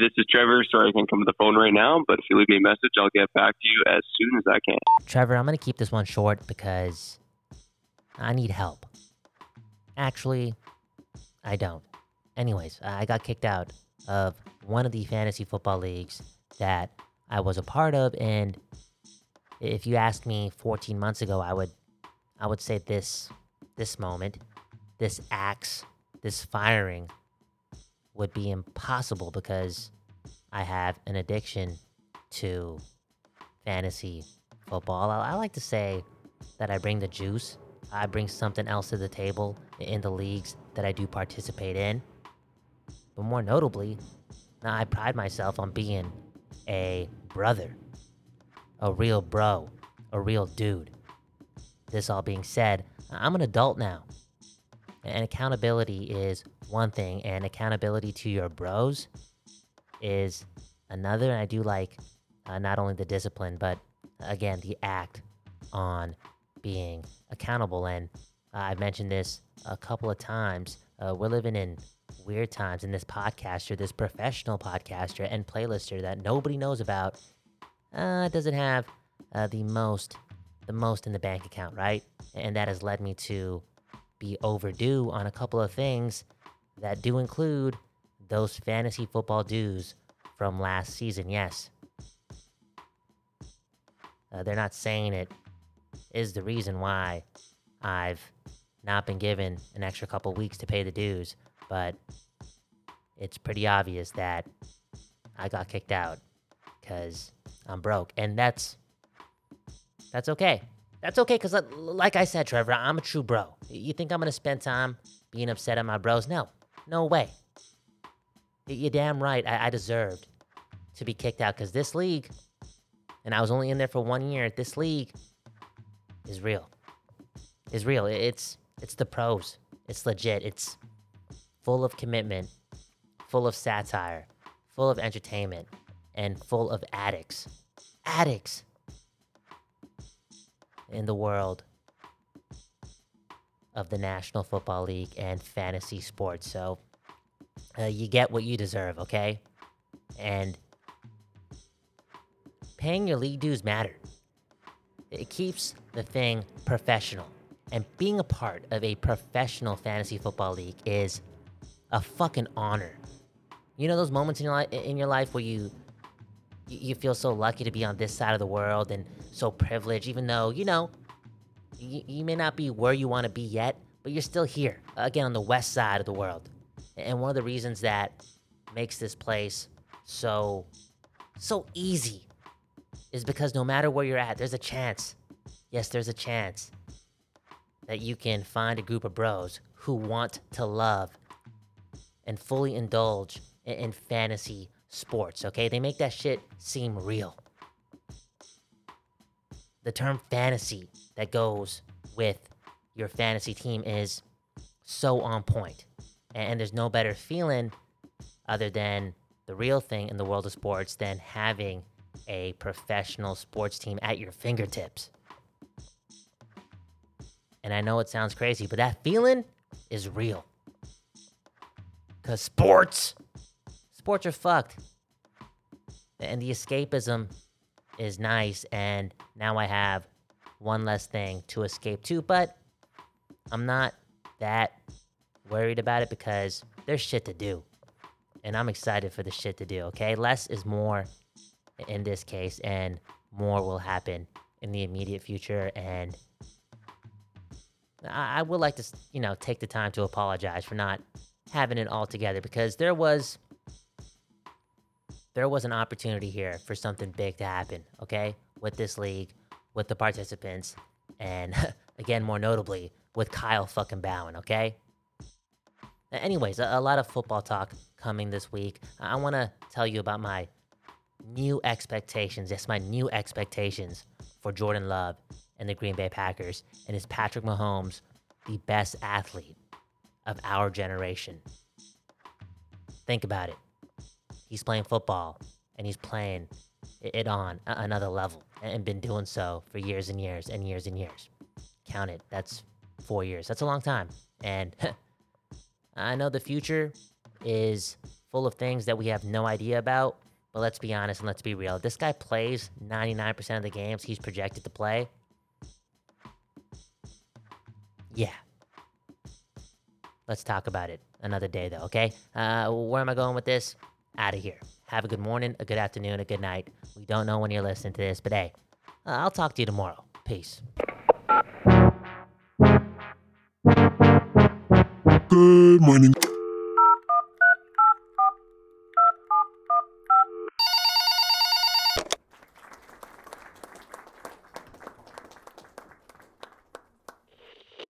this is Trevor. Sorry I can't come to the phone right now, but if you leave me a message, I'll get back to you as soon as I can. Trevor, I'm going to keep this one short because I need help. Actually, I don't. Anyways, I got kicked out of one of the fantasy football leagues that I was a part of, and if you asked me 14 months ago, I would say this moment, this axe, this firing would be impossible because I have an addiction to fantasy football. I like to say that I bring the juice. I bring something else to the table in the leagues that I do participate in. But more notably, I pride myself on being a brother, a real bro, a real dude. This all being said, I'm an adult now. And accountability is one thing, and accountability to your bros is another. And I do like not only the discipline, but again, the act on being accountable. And I've mentioned this a couple of times. We're living in weird times, and this professional podcaster and playlister that nobody knows about doesn't have the most in the bank account, right? And that has led me to be overdue on a couple of things that do include those fantasy football dues from last season. Yes. They're not saying it is the reason why I've not been given an extra couple weeks to pay the dues, but it's pretty obvious that I got kicked out because I'm broke, and that's okay. That's okay, because like I said, Trevor, I'm a true bro. You think I'm going to spend time being upset at my bros? No way. You're damn right. I deserved to be kicked out, because this league, and I was only in there for 1 year, this league is real. It's real. It's the pros. It's legit. It's full of commitment, full of satire, full of entertainment, and full of addicts. Addicts in the world of the National Football League and fantasy sports. So you get what you deserve, okay? And paying your league dues matter. It keeps the thing professional. And being a part of a professional fantasy football league is a fucking honor. You know those moments in your life where you feel so lucky to be on this side of the world and so privileged, even though, you know, you may not be where you want to be yet, but you're still here, again, on the west side of the world. And one of the reasons that makes this place so easy is because no matter where you're at, there's a chance. Yes, there's a chance that you can find a group of bros who want to love and fully indulge in fantasy sports, okay? They make that shit seem real. The term fantasy that goes with your fantasy team is so on point. And there's no better feeling other than the real thing in the world of sports than having a professional sports team at your fingertips. And I know it sounds crazy, but that feeling is real. 'Cause sports are fucked. And the escapism is nice, and now I have one less thing to escape to, but I'm not that worried about it because there's shit to do. And I'm excited for the shit to do, okay? Less is more in this case, and more will happen in the immediate future, and I would like to, you know, take the time to apologize for not having it all together, because there was an opportunity here for something big to happen, okay? With this league, with the participants, and again, more notably, with Kyle fucking Bowen, okay? Anyways, a lot of football talk coming this week. I want to tell you about my new expectations. Yes, my new expectations for Jordan Love and the Green Bay Packers. And is Patrick Mahomes the best athlete of our generation? Think about it. He's playing football, and he's playing it on another level, and been doing so for years and years and years and years. Count it. That's 4 years. That's a long time. And I know the future is full of things that we have no idea about. But let's be honest and let's be real. This guy plays 99% of the games he's projected to play. Yeah. Let's talk about it another day, though, okay? Where am I going with this? Out of here. Have a good morning, a good afternoon, a good night. We don't know when you're listening to this, but hey, I'll talk to you tomorrow. Peace. Good morning.